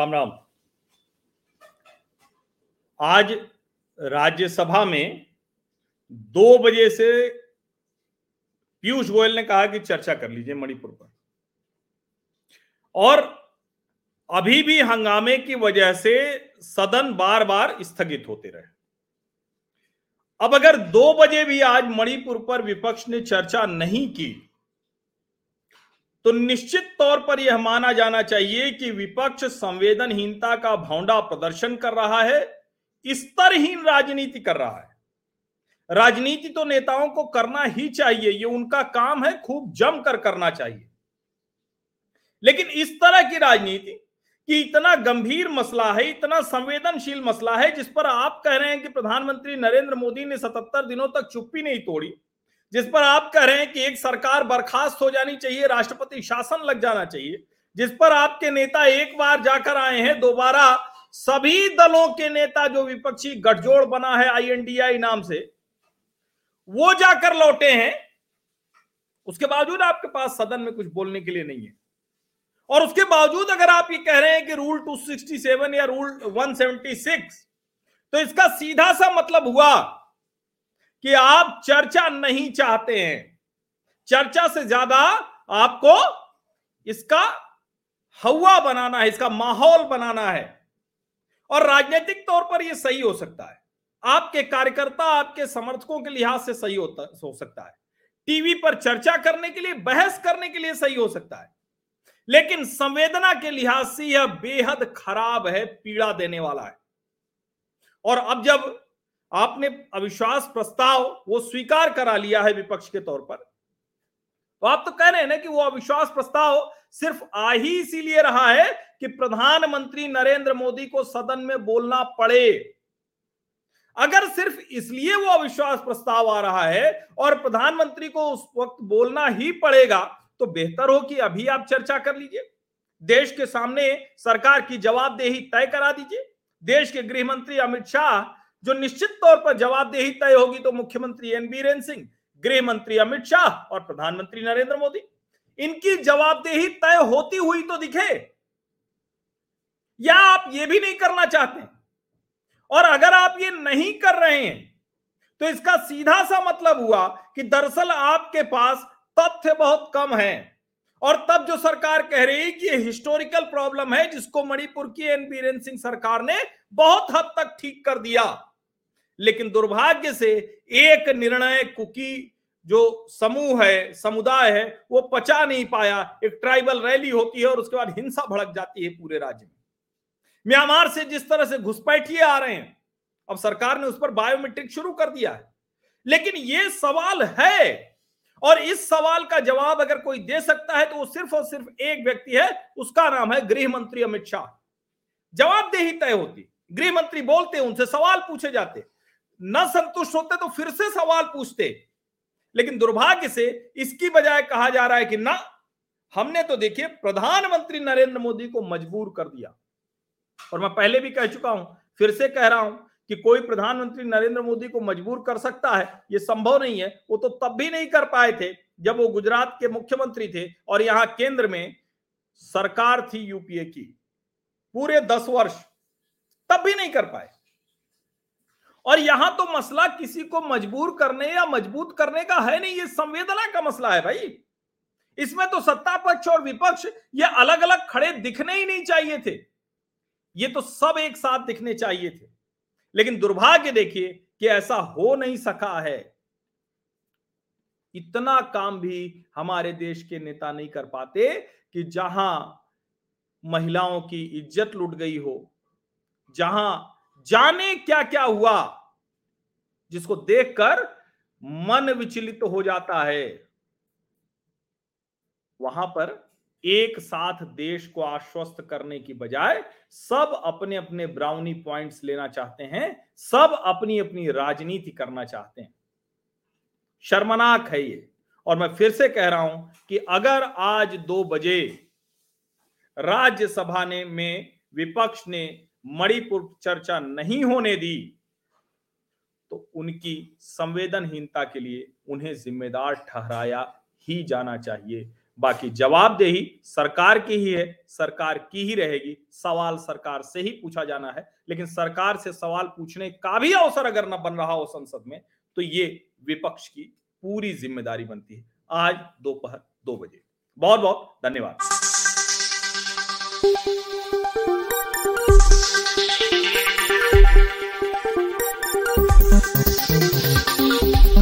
राम राम। आज राज्यसभा में 2 बजे से पीयूष गोयल ने कहा कि चर्चा कर लीजिए मणिपुर पर, और अभी भी हंगामे की वजह से सदन बार बार स्थगित होते रहे। अब अगर 2 बजे भी आज मणिपुर पर विपक्ष ने चर्चा नहीं की तो निश्चित तौर पर यह माना जाना चाहिए कि विपक्ष संवेदनहीनता का भौंडा प्रदर्शन कर रहा है, स्तरहीन राजनीति कर रहा है। राजनीति तो नेताओं को करना ही चाहिए, ये उनका काम है, खूब जमकर करना चाहिए। लेकिन इस तरह की राजनीति कि इतना गंभीर मसला है, इतना संवेदनशील मसला है जिस पर आप कह रहे हैं कि प्रधानमंत्री नरेंद्र मोदी ने 77 दिनों तक चुप्पी नहीं तोड़ी, जिस पर आप कह रहे हैं कि एक सरकार बर्खास्त हो जानी चाहिए, राष्ट्रपति शासन लग जाना चाहिए, जिस पर आपके नेता एक बार जाकर आए हैं, दोबारा सभी दलों के नेता जो विपक्षी गठजोड़ बना है INDI नाम से वो जाकर लौटे हैं, उसके बावजूद आपके पास सदन में कुछ बोलने के लिए नहीं है। और उसके बावजूद अगर आप ये कह रहे हैं कि रूल 267 या रूल 176, तो इसका सीधा सा मतलब हुआ कि आप चर्चा नहीं चाहते हैं। चर्चा से ज्यादा आपको इसका हवा बनाना है, इसका माहौल बनाना है। और राजनीतिक तौर पर यह सही हो सकता है, आपके कार्यकर्ता आपके समर्थकों के लिहाज से सही हो सकता है, टीवी पर चर्चा करने के लिए, बहस करने के लिए सही हो सकता है, लेकिन संवेदना के लिहाज से यह बेहद खराब है, पीड़ा देने वाला है। और अब जब आपने अविश्वास प्रस्ताव वो स्वीकार करा लिया है विपक्ष के तौर पर, तो आप तो कह रहे हैं ना कि वो अविश्वास प्रस्ताव सिर्फ आ ही इसीलिए रहा है कि प्रधानमंत्री नरेंद्र मोदी को सदन में बोलना पड़े। अगर सिर्फ इसलिए वो अविश्वास प्रस्ताव आ रहा है और प्रधानमंत्री को उस वक्त बोलना ही पड़ेगा, तो बेहतर हो कि अभी आप चर्चा कर लीजिए, देश के सामने सरकार की जवाबदेही तय करा दीजिए। देश के गृह मंत्री अमित शाह, जो निश्चित तौर पर जवाबदेही तय होगी तो मुख्यमंत्री NB बीरेन सिंह, गृह मंत्री अमित शाह और प्रधानमंत्री नरेंद्र मोदी, इनकी जवाबदेही तय होती हुई तो दिखे। या आप ये भी नहीं करना चाहते, और अगर आप ये नहीं कर रहे हैं तो इसका सीधा सा मतलब हुआ कि दरअसल आपके पास तथ्य बहुत कम है। और तब जो सरकार कह रही है कि ये हिस्टोरिकल प्रॉब्लम है, जिसको मणिपुर की NB बीरेन सिंह सरकार ने बहुत हद तक ठीक कर दिया, लेकिन दुर्भाग्य से एक निर्णय कुकी जो समूह है, समुदाय है, वो पचा नहीं पाया। एक ट्राइबल रैली होती है और उसके बाद हिंसा भड़क जाती है पूरे राज्य में। म्यांमार से जिस तरह से घुसपैठिए आ रहे हैं, अब सरकार ने उस पर बायोमेट्रिक शुरू कर दिया है, लेकिन ये सवाल है, और इस सवाल का जवाब अगर कोई दे सकता है तो वो सिर्फ और सिर्फ एक व्यक्ति है, उसका नाम है गृह मंत्री अमित शाह। जवाबदेही तय होती, गृह मंत्री बोलते, उनसे सवाल पूछे जाते, न संतुष्ट होते तो फिर से सवाल पूछते। लेकिन दुर्भाग्य से इसकी बजाय कहा जा रहा है कि ना, हमने तो देखिए प्रधानमंत्री नरेंद्र मोदी को मजबूर कर दिया। और मैं पहले भी कह चुका हूं, फिर से कह रहा हूं कि कोई प्रधानमंत्री नरेंद्र मोदी को मजबूर कर सकता है, ये संभव नहीं है। वो तो तब भी नहीं कर पाए थे जब वो गुजरात के मुख्यमंत्री थे और यहाँ केंद्र में सरकार थी यूपीए की, पूरे 10 वर्ष तब भी नहीं कर पाए। और यहाँ तो मसला किसी को मजबूर करने या मजबूत करने का है नहीं, ये संवेदना का मसला है भाई। इसमें तो सत्ता पक्ष और विपक्ष ये अलग अलग खड़े दिखने ही नहीं चाहिए थे, ये तो सब एक साथ दिखने चाहिए थे। लेकिन दुर्भाग्य देखिए कि ऐसा हो नहीं सका है। इतना काम भी हमारे देश के नेता नहीं कर पाते कि जहां महिलाओं की इज्जत लूट गई हो, जहां जाने क्या क्या हुआ, जिसको देखकर मन विचलित हो जाता है, वहां पर एक साथ देश को आश्वस्त करने की बजाय सब अपने अपने ब्राउनी पॉइंट्स लेना चाहते हैं, सब अपनी अपनी राजनीति करना चाहते हैं। शर्मनाक है ये। और मैं फिर से कह रहा हूं कि अगर आज 2 बजे राज्यसभा ने में विपक्ष ने मणिपुर चर्चा नहीं होने दी, तो उनकी संवेदनहीनता के लिए उन्हें जिम्मेदार ठहराया ही जाना चाहिए। बाकी जवाबदेही सरकार की ही है, सरकार की ही रहेगी। सवाल सरकार से ही पूछा जाना है, लेकिन सरकार से सवाल पूछने का भी अवसर अगर न बन रहा हो संसद में, तो ये विपक्ष की पूरी जिम्मेदारी बनती है। आज दोपहर 2 बजे। बहुत बहुत धन्यवाद।